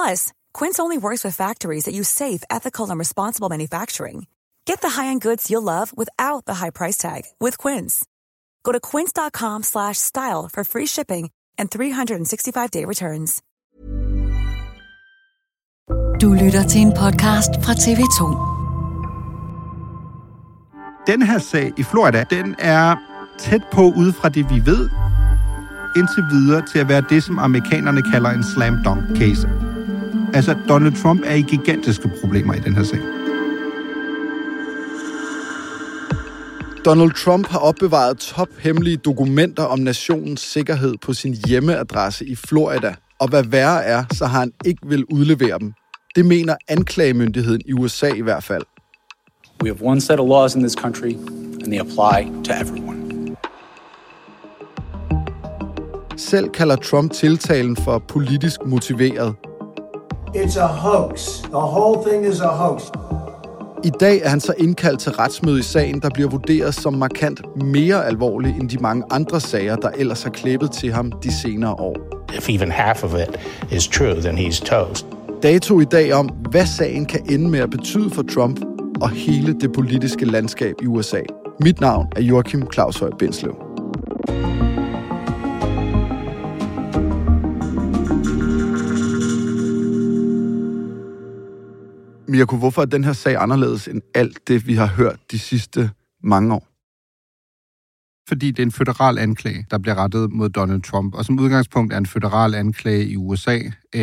Plus, Quince only works with factories that use safe, ethical, and responsible manufacturing. Get the high-end goods you'll love without the high price tag with Quince. Go to quince.com/style for free shipping and 365-day returns. Du lytter til en podcast fra TV2. Den her sag i Florida, den er tæt på ude fra det, vi ved, indtil videre til at være det, som amerikanerne kalder en slam dunk case. Altså, Donald Trump er i gigantiske problemer i den her sag. Donald Trump har opbevaret tophemmelige dokumenter om nationens sikkerhed på sin hjemmeadresse i Florida, og hvad værre er, så har han ikke vil udlevere dem. Det mener anklagemyndigheden i USA i hvert fald. We have one set of laws in this country, and they apply to everyone. Selv kalder Trump tiltalen for politisk motiveret. It's a hoax. The whole thing is a hoax. I dag er han så indkaldt til retsmøde i sagen, der bliver vurderet som markant mere alvorlig end de mange andre sager, der ellers har klæbet til ham de senere år. If even half of it is true, then he's toast. Dato i dag om, hvad sagen kan ende med at betyde for Trump og hele det politiske landskab i USA. Mit navn er Joachim Claus Høj Bindslev. Mirko, hvorfor er den her sag anderledes end alt det, vi har hørt de sidste mange år? Fordi det er en føderal anklage, der bliver rettet mod Donald Trump. Og som udgangspunkt er en føderal anklage i USA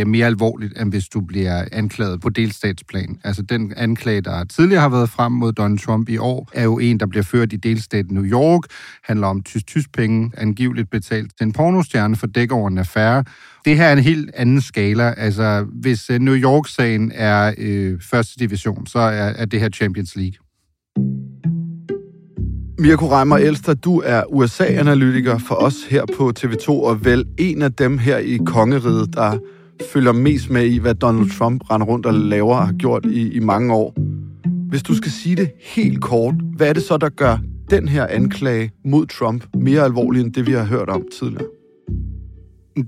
mere alvorligt, end hvis du bliver anklaget på delstatsplan. Altså den anklage, der tidligere har været frem mod Donald Trump i år, er jo en, der bliver ført i delstaten New York. Handler om tysk penge, angiveligt betalt til en pornostjerne for dæk over en affære. Det her er en helt anden skala. Altså hvis New York-sagen er første division, så er det her Champions League. Mirko Reimer Elster, du er USA-analytiker for os her på TV2, og vel en af dem her i kongeriget, der følger mest med i, hvad Donald Trump render rundt og laver og har gjort i mange år. Hvis du skal sige det helt kort, hvad er det så, der gør den her anklage mod Trump mere alvorlig end det, vi har hørt om tidligere?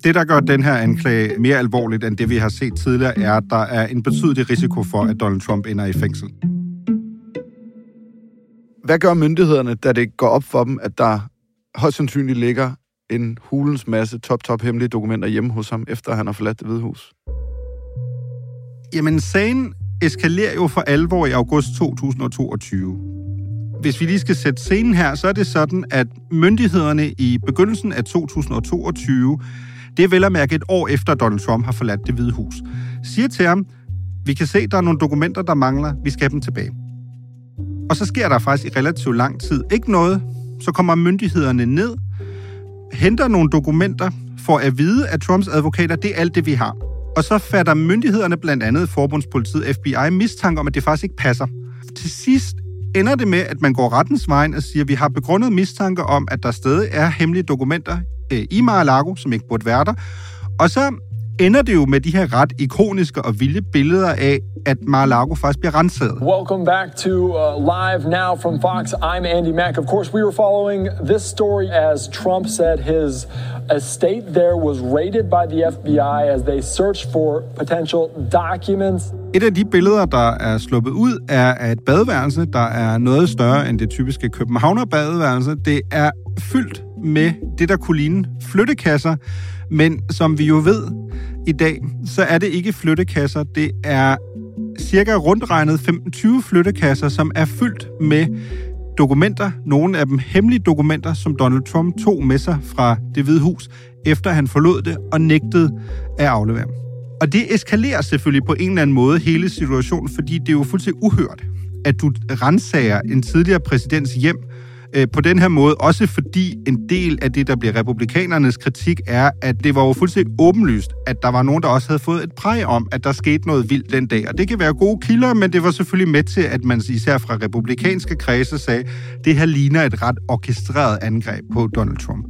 Det, der gør den her anklage mere alvorligt end det, vi har set tidligere, er, at der er en betydelig risiko for, at Donald Trump ender i fængsel. Hvad gør myndighederne, da det går op for dem, at der højst sandsynligt ligger en hulens masse top hemmelige dokumenter hjemme hos ham, efter han har forladt Det Hvide Hus? Jamen, sagen eskalerer jo for alvor i august 2022. Hvis vi lige skal sætte scenen her, så er det sådan, at myndighederne i begyndelsen af 2022, det er vel at mærke et år efter Donald Trump har forladt Det Hvide Hus, siger til ham, vi kan se, der er nogle dokumenter, der mangler, vi skal have dem tilbage. Og så sker der faktisk i relativt lang tid ikke noget. Så kommer myndighederne ned, henter nogle dokumenter, får at vide, at Trumps advokater, det er alt det, vi har. Og så fatter myndighederne, blandt andet forbundspolitiet FBI, mistanke om, at det faktisk ikke passer. Til sidst ender det med, at man går rettens vejen og siger, at vi har begrundet mistanke om, at der stadig er hemmelige dokumenter i Mar-a-Lago, som ikke burde være der. Og så ender det jo med de her ret ikoniske og vilde billeder af, at Mar-a-Lago faktisk bliver renset. Welcome back to Live Now from Fox. I'm Andy Mack. Of course, we were following this story as Trump said his estate there was raided by the FBI as they searched for potential documents. Et af de billeder, der er sluppet ud, er af et badeværelse, der er noget større end det typiske københavnerbadeværelse. Det er fyldt med det, der kunne ligne flyttekasser, men som vi jo ved i dag, så er det ikke flyttekasser. Det er cirka rundt regnet 15-20 flyttekasser, som er fyldt med dokumenter, nogle af dem hemmelige dokumenter, som Donald Trump tog med sig fra Det Hvide Hus, efter han forlod det og nægtede at aflevere. Og det eskalerer selvfølgelig på en eller anden måde hele situationen, fordi det er jo fuldstændig uhørt, at du rensager en tidligere præsidents hjem på den her måde, også fordi en del af det, der bliver republikanernes kritik, er, at det var jo fuldstændig åbenlyst, at der var nogen, der også havde fået et præg om, at der skete noget vildt den dag. Og det kan være gode kilder, men det var selvfølgelig med til, at man især fra republikanske kredse sagde, at det her ligner et ret orkestreret angreb på Donald Trump.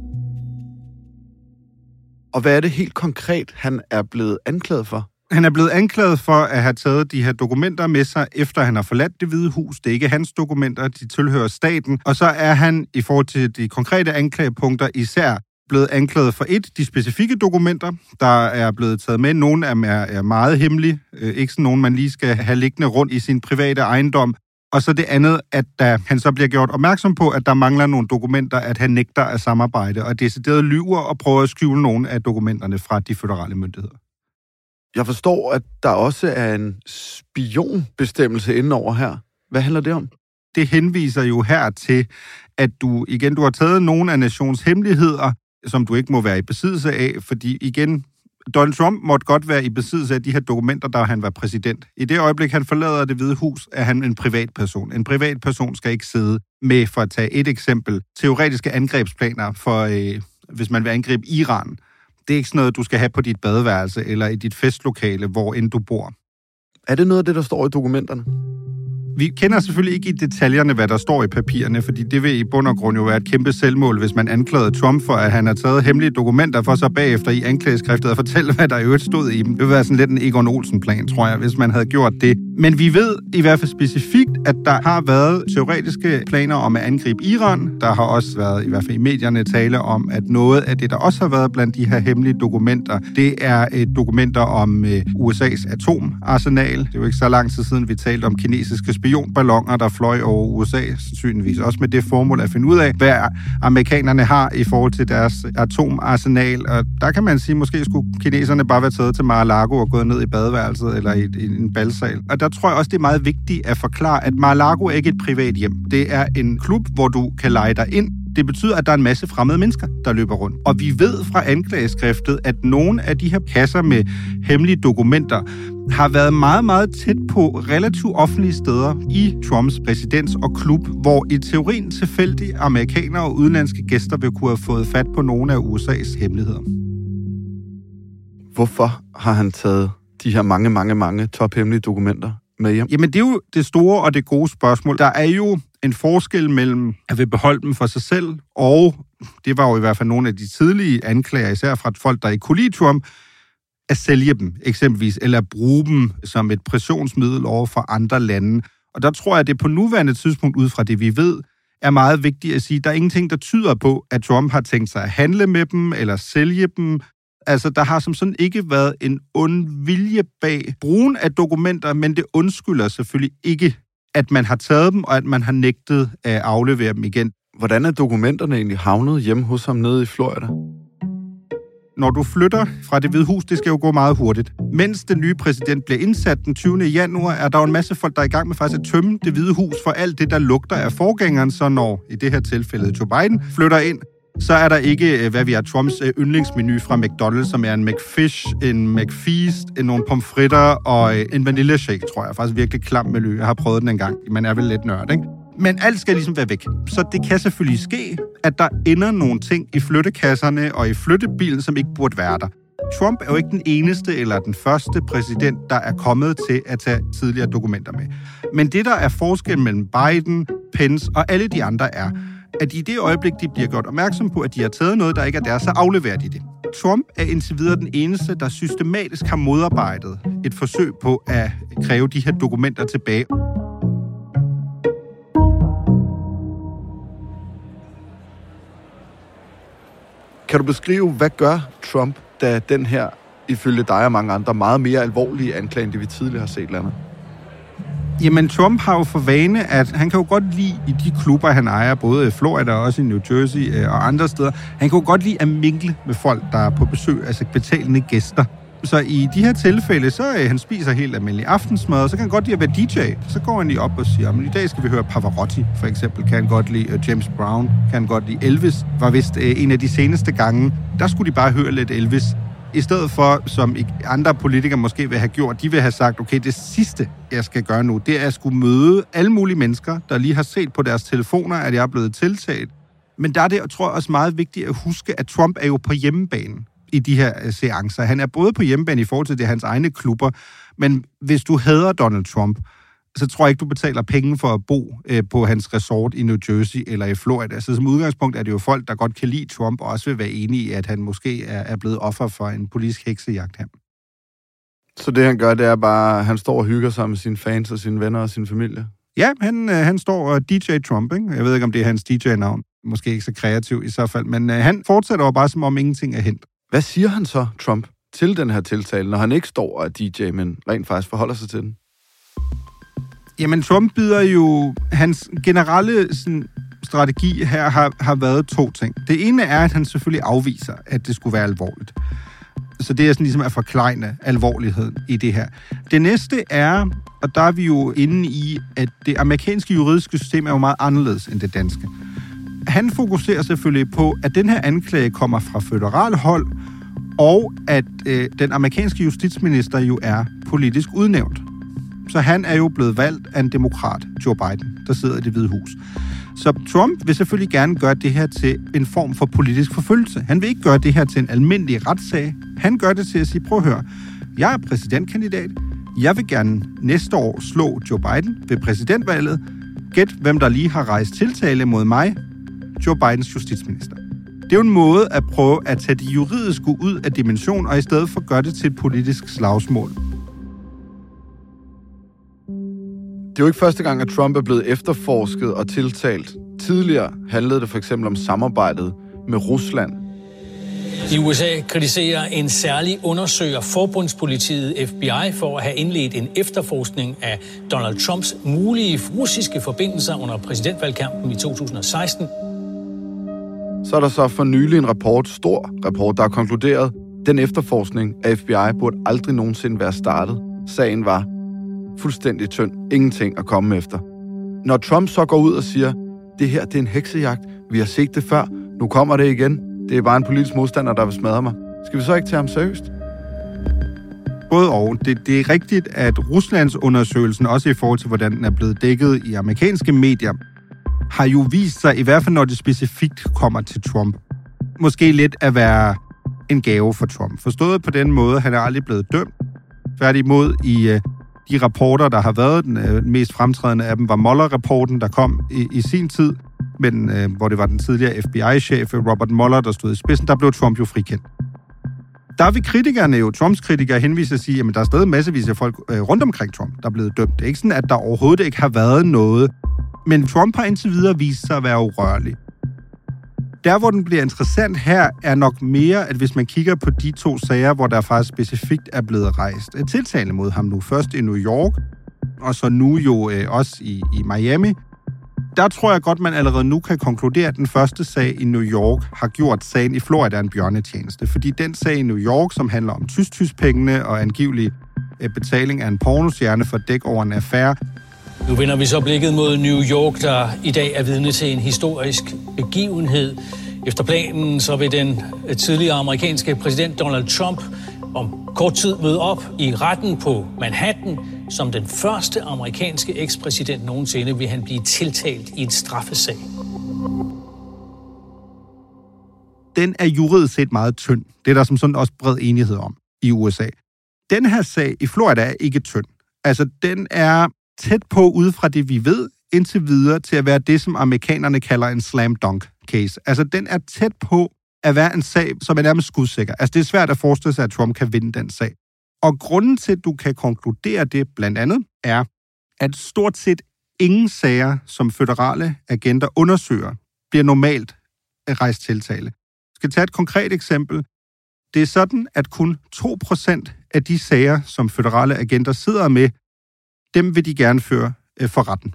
Og hvad er det helt konkret, han er blevet anklaget for? Han er blevet anklaget for at have taget de her dokumenter med sig, efter han har forladt Det Hvide Hus. Det er ikke hans dokumenter, de tilhører staten. Og så er han, i forhold til de konkrete anklagepunkter, især blevet anklaget for de specifikke dokumenter, der er blevet taget med. Nogle af dem er meget hemmelige. Ikke sådan nogen, man lige skal have liggende rundt i sin private ejendom. Og så det andet, at han så bliver gjort opmærksom på, at der mangler nogle dokumenter, at han nægter at samarbejde, og decideret lyver og prøver at skjule nogle af dokumenterne fra de føderale myndigheder. Jeg forstår, at der også er en spionbestemmelse indenover her. Hvad handler det om? Det henviser jo her til, at du har taget nogle af nationens hemmeligheder, som du ikke må være i besiddelse af, fordi igen, Donald Trump måtte godt være i besiddelse af de her dokumenter, da han var præsident. I det øjeblik, han forlader Det Hvide Hus, er han en privatperson. En privatperson skal ikke sidde med, for at tage et eksempel, teoretiske angrebsplaner for, hvis man vil angribe Iran. Det er ikke sådan noget, du skal have på dit badeværelse eller i dit festlokale, hvor end du bor. Er det noget af det, der står i dokumenterne? Vi kender selvfølgelig ikke i detaljerne, hvad der står i papirerne, fordi det vil i bund og grund jo være et kæmpe selvmål, hvis man anklagede Trump for, at han har taget hemmelige dokumenter for sig bagefter i anklageskriftet og fortælle, hvad der i øvrigt stod i dem. Det ville være sådan lidt en Egon Olsen-plan, tror jeg, hvis man havde gjort det. Men vi ved i hvert fald specifikt, at der har været teoretiske planer om at angribe Iran. Der har også været, i hvert fald i medierne, tale om, at noget af det, der også har været blandt de her hemmelige dokumenter, det er dokumenter om USA's atomarsenal. Det er jo ikke så lang tid siden, vi talte om kinesiske spionballoner, der fløj over USA, sandsynligvis også med det formål at finde ud af, hvad amerikanerne har i forhold til deres atomarsenal. Og der kan man sige, måske skulle kineserne bare være taget til Mar-a-Lago og gået ned i badeværelset eller i en balsal. Og der tror jeg også, det er meget vigtigt at forklare, at Mar-a-Lago er ikke et privat hjem. Det er en klub, hvor du kan leje dig ind. Det betyder, at der er en masse fremmede mennesker, der løber rundt. Og vi ved fra anklageskriftet, at nogle af de her kasser med hemmelige dokumenter har været meget, meget tæt på relativt offentlige steder i Trumps præsidens og klub, hvor i teorien tilfældige amerikanere og udenlandske gæster vil kunne have fået fat på nogle af USA's hemmeligheder. Hvorfor har han taget de her mange tophemmelige dokumenter med hjem? Jamen, det er jo det store og det gode spørgsmål. Der er jo en forskel mellem at vil beholde dem for sig selv, og det var jo i hvert fald nogle af de tidlige anklager, især fra folk, der ikke kunne lide Trump, at sælge dem eksempelvis, eller bruge dem som et pressionsmiddel over for andre lande. Og der tror jeg, at det på nuværende tidspunkt, ud fra det vi ved, er meget vigtigt at sige, at der er ingenting, der tyder på, at Trump har tænkt sig at handle med dem eller sælge dem. Altså, der har som sådan ikke været en ond vilje bag brugen af dokumenter, men det undskylder selvfølgelig ikke, at man har taget dem, og at man har nægtet at aflevere dem igen. Hvordan er dokumenterne egentlig havnet hjemme hos ham nede i Florida? Når du flytter fra Det Hvide Hus, det skal jo gå meget hurtigt. Mens den nye præsident bliver indsat den 20. januar, er der jo en masse folk, der er i gang med faktisk at tømme Det Hvide Hus for alt det, der lugter af forgængeren. Så når, i det her tilfælde, Joe Biden flytter ind, så er der ikke, hvad vi har, Trumps yndlingsmenu fra McDonald's, som er en McFish, en McFeast, nogle pomfritter og en vanilleshake, tror jeg. Faktisk virkelig klam miljø. Jeg har prøvet den engang. Man er vel lidt nørd, ikke? Men alt skal ligesom være væk. Så det kan selvfølgelig ske, at der ender nogle ting i flyttekasserne og i flyttebilen, som ikke burde være der. Trump er jo ikke den eneste eller den første præsident, der er kommet til at tage tidligere dokumenter med. Men det, der er forskel mellem Biden, Pence og alle de andre er, at i det øjeblik, de bliver gjort opmærksom på, at de har taget noget, der ikke er deres, så afleverer de det. Trump er indtil videre den eneste, der systematisk har modarbejdet et forsøg på at kræve de her dokumenter tilbage. Kan du beskrive, hvad gør Trump, da den her, ifølge dig og mange andre, meget mere alvorlige anklage, end det vi tidligere har set landet? Jamen, Trump har jo for vane, at han kan jo godt lide i de klubber, han ejer, både i Florida og også i New Jersey og andre steder, han kan jo godt lide at mingle med folk, der er på besøg, altså betalende gæster. Så i de her tilfælde, så han spiser helt almindelig aftensmad, og så kan han godt lide at være DJ. Så går han lige op og siger, at i dag skal vi høre Pavarotti, for eksempel. Kan han godt lide James Brown, kan han godt lide Elvis. Var vist en af de seneste gange, der skulle de bare høre lidt Elvis. I stedet for, som andre politikere måske vil have gjort, de vil have sagt, okay, det sidste, jeg skal gøre nu, det er at skulle møde alle mulige mennesker, der lige har set på deres telefoner, at jeg er blevet tiltalt. Men der er det, tror jeg, også meget vigtigt at huske, at Trump er jo på hjemmebanen i de her seancer. Han er både på hjemmebane i forhold til det hans egne klubber, men hvis du hader Donald Trump, så tror jeg ikke, du betaler penge for at bo på hans resort i New Jersey eller i Florida. Så som udgangspunkt er det jo folk, der godt kan lide Trump, og også vil være enige i, at han måske er blevet offer for en politisk heksejagt her. Så det, han gør, det er bare, at han står og hygger sig med sine fans og sine venner og sin familie? Ja, han står og DJ Trump, ikke? Jeg ved ikke, om det er hans DJ-navn. Måske ikke så kreativ i så fald, men han fortsætter jo bare, som om ingenting er hændt. Hvad siger han så, Trump, til den her tiltale, når han ikke står og er DJ, men rent faktisk forholder sig til den? Jamen, Trump bider jo... Hans generelle sådan, strategi her har været to ting. Det ene er, at han selvfølgelig afviser, at det skulle være alvorligt. Så det er sådan ligesom at forklejne alvorligheden i det her. Det næste er, og der er vi jo inde i, at det amerikanske juridiske system er jo meget anderledes end det danske. Han fokuserer selvfølgelig på, at den her anklage kommer fra føderalt hold, og at den amerikanske justitsminister jo er politisk udnævnt. Så han er jo blevet valgt af en demokrat, Joe Biden, der sidder i Det Hvide Hus. Så Trump vil selvfølgelig gerne gøre det her til en form for politisk forfølgelse. Han vil ikke gøre det her til en almindelig retssag. Han gør det til at sige, prøv at høre, jeg er præsidentkandidat. Jeg vil gerne næste år slå Joe Biden ved præsidentvalget. Gæt, hvem der lige har rejst tiltale mod mig. Joe Bidens justitsminister. Det er jo en måde at prøve at tage det juridiske ud af dimension, og i stedet for gøre det til et politisk slagsmål. Det er jo ikke første gang, at Trump er blevet efterforsket og tiltalt. Tidligere handlede det for eksempel om samarbejdet med Rusland. I USA kritiserer en særlig undersøger forbundspolitiet FBI for at have indledt en efterforskning af Donald Trumps mulige russiske forbindelser under præsidentvalgkampen i 2016. Så er der så for nylig en stor rapport, der har konkluderet, den efterforskning af FBI burde aldrig nogensinde være startet. Sagen var fuldstændig tynd. Ingenting at komme efter. Når Trump så går ud og siger, det her det er en heksejagt, vi har set det før, nu kommer det igen, det er bare en politisk modstander, der vil smadre mig. Skal vi så ikke tage ham seriøst? Både og. Det er rigtigt, at Ruslands undersøgelsen, også i forhold til, hvordan den er blevet dækket i amerikanske medier, har jo vist sig, i hvert fald når det specifikt kommer til Trump, måske lidt at være en gave for Trump. Forstået på den måde, han er aldrig blevet dømt. Tværtimod i de rapporter, der har været, den mest fremtrædende af dem var Mueller-rapporten, der kom i sin tid, men hvor det var den tidligere FBI-chef Robert Mueller, der stod i spidsen, der blev Trump jo frikendt. Der vil kritikerne jo, Trumps kritikere, henviser at sige, jamen der er stadig massevis af folk rundt omkring Trump, der er blevet dømt. Det er ikke sådan, at der overhovedet ikke har været noget. Men Trump har indtil videre vist sig at være urørlig. Der, hvor den bliver interessant her, er nok mere, at hvis man kigger på de to sager, hvor der faktisk specifikt er blevet rejst et tiltale mod ham nu. Først i New York, og så nu jo også i Miami. Der tror jeg godt, man allerede nu kan konkludere, at den første sag i New York har gjort sagen i Florida en bjørnetjeneste. Fordi den sag i New York, som handler om tysk-tysk-pengene og angivelig betaling af en pornostjerne for at dække over en affære. Nu vender vi så blikket mod New York, der i dag er vidne til en historisk begivenhed. Efter planen så vil den tidligere amerikanske præsident Donald Trump om kort tid møde op i retten på Manhattan. Som den første amerikanske ekspræsident nogensinde vil han blive tiltalt i en straffesag. Den er juridisk set meget tynd. Det er der som sådan også bred enighed om i USA. Den her sag i Florida er ikke tynd. Altså, den er tæt på ud fra det, vi ved, indtil videre til at være det, som amerikanerne kalder en slam dunk case. Altså, den er tæt på at være en sag, som er nærmest skudsikker. Altså, det er svært at forestille sig, at Trump kan vinde den sag. Og grunden til, at du kan konkludere det blandt andet, er, at stort set ingen sager, som føderale agenter undersøger, bliver normalt rejst tiltale. Jeg skal tage et konkret eksempel. Det er sådan, at kun 2% af de sager, som føderale agenter sidder med, dem vil de gerne føre for retten.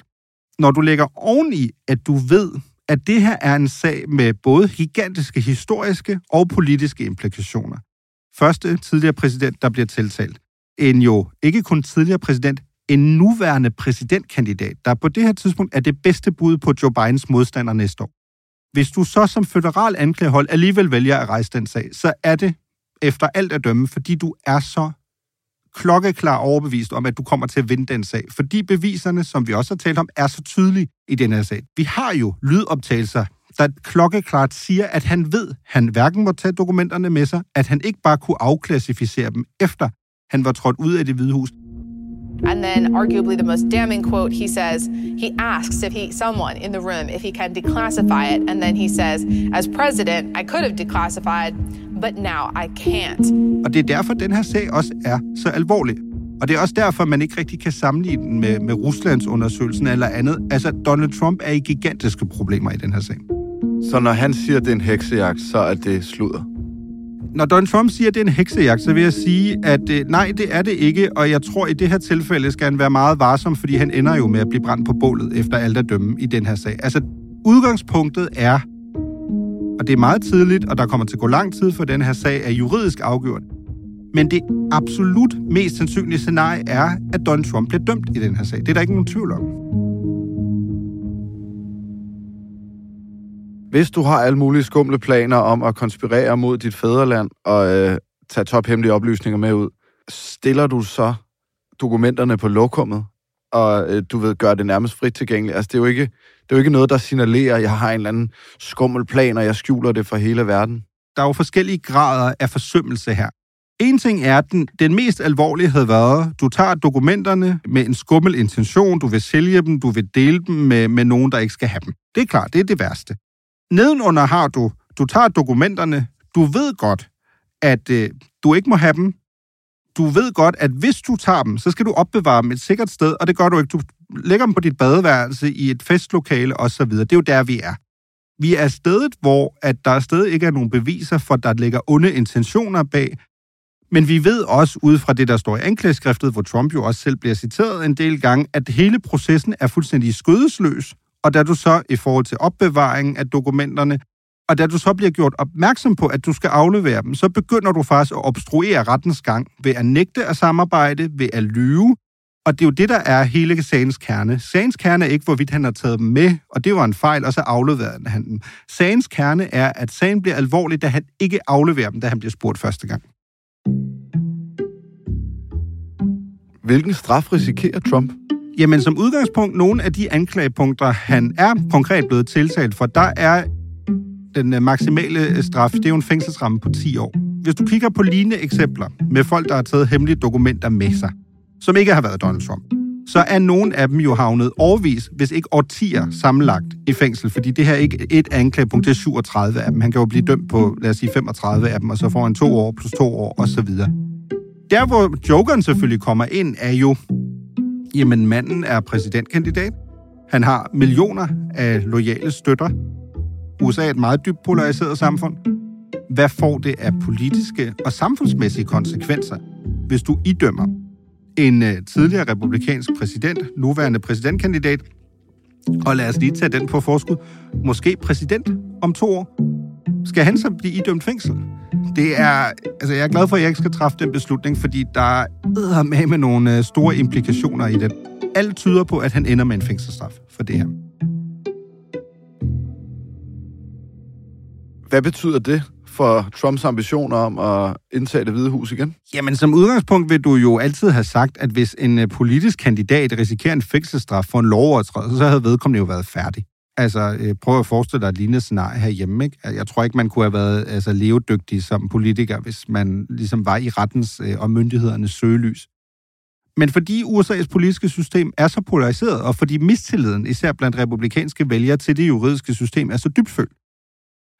2%. Når du lægger oveni, at du ved, at det her er en sag med både gigantiske historiske og politiske implikationer. Første tidligere præsident, der bliver tiltalt. En jo ikke kun tidligere præsident, en nuværende præsidentkandidat, der på det her tidspunkt er det bedste bud på Joe Bidens modstander næste år. Hvis du så som føderal anklagehold alligevel vælger at rejse den sag, så er det efter alt at dømme, fordi du er så klokkeklar overbevist om, at du kommer til at vinde den sag. Fordi beviserne, som vi også har talt om, er så tydelige i den her sag. Vi har jo lydoptagelser, der klokkeklart siger, at han ved, at han hverken må tage dokumenterne med sig, at han ikke bare kunne afklassificere dem, efter han var trådt ud af Det Hvide Hus. And then arguably the most damning quote, he says, he asks if someone in the room, if he can declassify it. And then he says, as president, I could have declassified, but now I can't. Og det er derfor, den her sag også er så alvorlig. Og det er også derfor, man ikke rigtig kan sammenligne den med Ruslands undersøgelsen eller andet. Altså, Donald Trump er i gigantiske problemer i den her sag. Så når han siger, det er en heksejagt, så er det sludder? Når Donald Trump siger, at det er en heksejagt, så vil jeg sige, at nej, det er det ikke, og jeg tror, at i det her tilfælde skal han være meget varsom, fordi han ender jo med at blive brændt på bålet efter alt at dømme i den her sag. Altså, udgangspunktet er, og det er meget tidligt, og der kommer til at gå lang tid, for den her sag er juridisk afgjort, men det absolut mest sandsynlige scenarie er, at Donald Trump bliver dømt i den her sag. Det er der ikke nogen tvivl om. Hvis du har alle mulige skumle planer om at konspirere mod dit fædreland og tage tophemmelige oplysninger med ud, stiller du så dokumenterne på lokummet, og du ved, gør det nærmest frit tilgængeligt. Altså, det er jo ikke noget, der signalerer, at jeg har en eller anden skummel plan, og jeg skjuler det for hele verden. Der er jo forskellige grader af forsømmelse her. En ting er, at den mest alvorlige havde været, du tager dokumenterne med en skummel intention, du vil sælge dem, du vil dele dem med nogen, der ikke skal have dem. Det er klart, det er det værste. Nedenunder har du tager dokumenterne, du ved godt, at du ikke må have dem. Du ved godt, at hvis du tager dem, så skal du opbevare dem et sikkert sted, og det gør du ikke. Du lægger dem på dit badeværelse i et festlokale osv. Det er jo der, vi er. Vi er stedet, hvor at der stadig ikke er nogen beviser for, at der ligger onde intentioner bag. Men vi ved også, ud fra det, der står i anklageskriftet, hvor Trump jo også selv bliver citeret en del gange, at hele processen er fuldstændig skødesløs. Og da du så, i forhold til opbevaringen af dokumenterne, og da du så bliver gjort opmærksom på, at du skal aflevere dem, så begynder du faktisk at obstruere rettens gang ved at nægte at samarbejde, ved at lyve. Og det er jo det, der er hele sagens kerne. Sagens kerne er ikke, hvorvidt han har taget dem med, og det var en fejl, og så afleverede han dem. Sagens kerne er, at sagen bliver alvorlig, da han ikke afleverer dem, da han bliver spurgt første gang. Hvilken straf risikerer Trump? Jamen, som udgangspunkt, nogle af de anklagepunkter, han er konkret blevet tiltalt for, der er den maksimale straf, det er jo en fængselsramme på 10 år. Hvis du kigger på lignende eksempler med folk, der har taget hemmelige dokumenter med sig, som ikke har været Donald Trump, så er nogle af dem jo havnet årvis, hvis ikke årtier sammenlagt i fængsel, fordi det her ikke et anklagepunkt, det er 37 af dem. Han kan jo blive dømt på, lad os sige, 35 af dem, og så får han 2 år plus 2 år osv. Der, hvor jokeren selvfølgelig kommer ind, er jo... Jamen, manden er præsidentkandidat. Han har millioner af loyale støtter. USA er et meget dybt polariseret samfund. Hvad får det af politiske og samfundsmæssige konsekvenser, hvis du idømmer en tidligere republikansk præsident, nuværende præsidentkandidat, og lad os lige tage den på forskud, måske præsident om 2 år? Skal han så blive idømt fængsel? Det er, altså jeg er glad for, at jeg ikke skal træffe den beslutning, fordi der er med nogle store implikationer i den. Alt tyder på, at han ender med en fængselsstraf for det her. Hvad betyder det for Trumps ambitioner om at indtage Det Hvide Hus igen? Jamen, som udgangspunkt vil du jo altid have sagt, at hvis en politisk kandidat risikerer en fængselsstraf for en lovovertrædelse, så havde vedkommende jo været færdig. Altså, prøv at forestille dig et lignende scenarie herhjemme, ikke? Jeg tror ikke, man kunne have været levedygtig som politiker, hvis man ligesom var i rettens og myndighedernes søgelys. Men fordi USA's politiske system er så polariseret, og fordi mistilliden, især blandt republikanske vælgere til det juridiske system, er så dybfølt,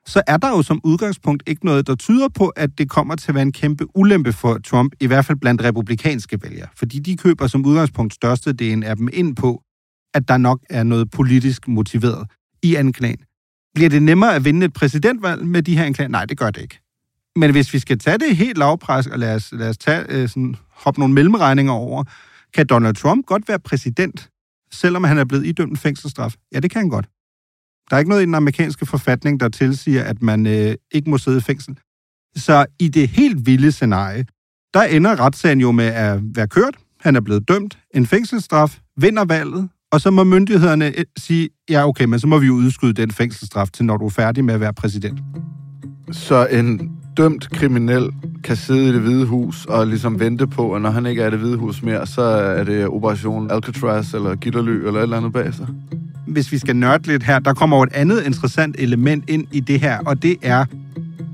så er der jo som udgangspunkt ikke noget, der tyder på, at det kommer til at være en kæmpe ulempe for Trump, i hvert fald blandt republikanske vælgere. Fordi de køber som udgangspunkt størstedelen af dem ind på, at der nok er noget politisk motiveret i anklagen. Bliver det nemmere at vinde et præsidentvalg med de her anklager? Nej, det gør det ikke. Men hvis vi skal tage det helt lavpræsk, og lad os tage, sådan, hoppe nogle mellemregninger over, kan Donald Trump godt være præsident, selvom han er blevet idømt en fængselsstraf? Ja, det kan han godt. Der er ikke noget i den amerikanske forfatning, der tilsiger, at man ikke må sidde i fængsel. Så i det helt vilde scenarie, der ender retssagen jo med at være kørt. Han er blevet dømt. En fængselsstraf vinder valget, og så må myndighederne sige, ja okay, men så må vi jo udskyde den fængselsstraf til, når du er færdig med at være præsident. Så en dømt kriminel kan sidde i Det Hvide Hus og ligesom vente på, at når han ikke er i Det Hvide Hus mere, så er det Operation Alcatraz eller Gitterly eller et eller andet bag sig. Hvis vi skal nørde lidt her, der kommer et andet interessant element ind i det her, og det er,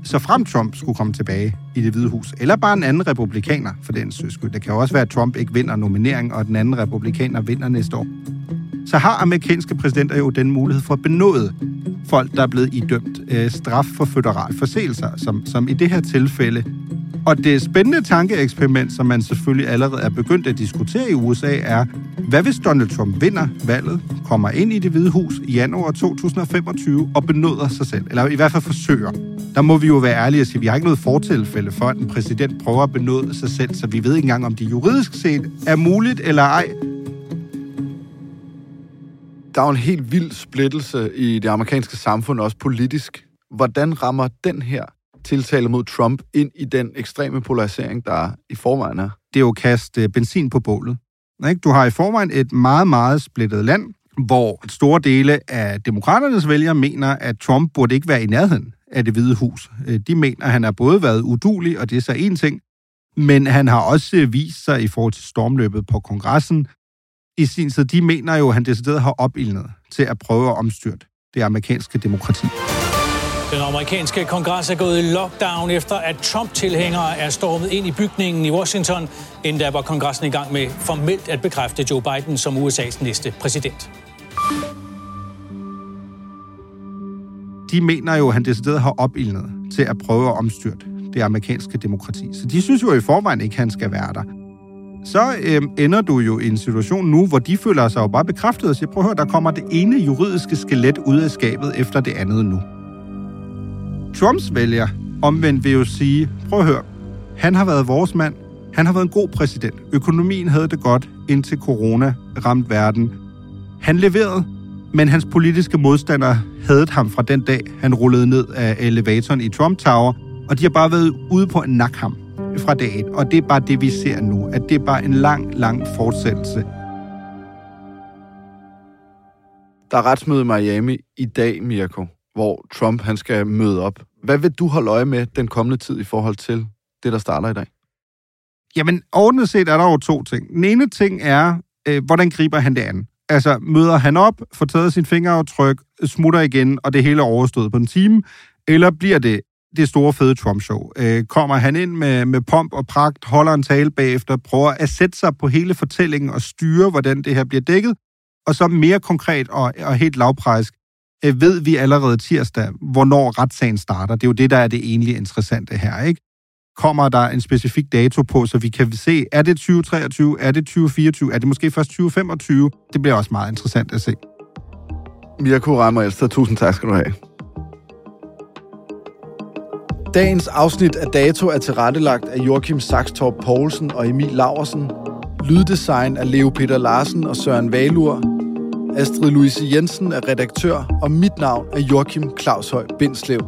så frem Trump skulle komme tilbage i Det Hvide Hus, eller bare en anden republikaner for den sags skyld. Det kan jo også være, at Trump ikke vinder nomineringen, og den anden republikaner vinder næste år. Så har amerikanske præsidenter jo den mulighed for at benåde folk, der er blevet idømt straf for føderale forseelser, som i det her tilfælde. Og det spændende tankeeksperiment, som man selvfølgelig allerede er begyndt at diskutere i USA, er, hvad hvis Donald Trump vinder valget, kommer ind i Det Hvide Hus i januar 2025 og benåder sig selv, eller i hvert fald forsøger. Der må vi jo være ærlige og sige, at vi har ikke noget fortilfælde for, at en præsident prøver at benåde sig selv, så vi ved ikke engang, om det juridisk set er muligt eller ej. Der er en helt vild splittelse i det amerikanske samfund, også politisk. Hvordan rammer den her tiltale mod Trump ind i den ekstreme polarisering, der i forvejen er? Det er jo at kaste benzin på bålet. Du har i forvejen et meget, meget splittet land, hvor store dele af demokraternes vælgere mener, at Trump burde ikke være i nærheden af Det Hvide Hus. De mener, at han har både været uduelig, og det er så én ting, men han har også vist sig i forhold til stormløbet på kongressen. I sin tid, de mener jo, at han decideret har opildnet til at prøve at omstyrte det amerikanske demokrati. Den amerikanske kongres er gået i lockdown efter, at Trump-tilhængere er stormet ind i bygningen i Washington. Endda var kongressen i gang med formelt at bekræfte Joe Biden som USA's næste præsident. De mener jo, at han decideret har opildnet til at prøve at omstyrte det amerikanske demokrati. Så de synes jo i forvejen ikke, han skal være der. Så ender du jo i en situation nu, hvor de føler sig jo bare bekræftet og siger, prøv at høre, der kommer det ene juridiske skelet ud af skabet efter det andet nu. Trumps vælger omvendt vil jo sige, prøv at høre, han har været vores mand, han har været en god præsident, økonomien havde det godt, indtil corona ramte verden. Han leverede, men hans politiske modstandere havde ham fra den dag, han rullede ned af elevatoren i Trump Tower, og de har bare været ude på at nakke ham fra dag 1, og det er bare det, vi ser nu, at det er bare en lang, lang fortsættelse. Der er retsmøde i Miami i dag, Mirko, hvor Trump han skal møde op. Hvad vil du holde øje med den kommende tid i forhold til det, der starter i dag? Jamen, ordnet set er der jo to ting. Den ene ting er, hvordan griber han det an? Altså, møder han op, får taget sin fingeraftryk, smutter igen, og det hele overstået på en time, eller bliver det store fede Trump-show? Kommer han ind med pomp og pragt, holder en tale bagefter, prøver at sætte sig på hele fortællingen og styre, hvordan det her bliver dækket, og så mere konkret og helt lavpræsk, ved vi allerede tirsdag, hvornår retssagen starter. Det er jo det, der er det egentlig interessante her, ikke? Kommer der en specifik dato på, så vi kan se, er det 2023, er det 2024, er det måske først 2025? Det bliver også meget interessant at se. Mirko Reimer Elsted, tusind tak skal du have. Dagens afsnit af Dato er tilrettelagt af Joachim Saxtorp Poulsen og Emil Laursen. Lyddesign af Leo Peter Larsen og Søren Valur. Astrid Louise Jensen er redaktør, og mit navn er Joachim Claushøj Bindslev.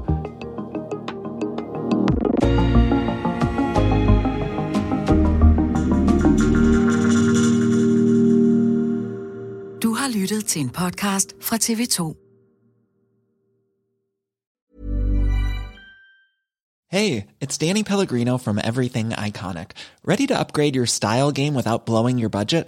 Du har lyttet til en podcast fra TV2. Hey, it's Danny Pellegrino from Everything Iconic. Ready to upgrade your style game without blowing your budget?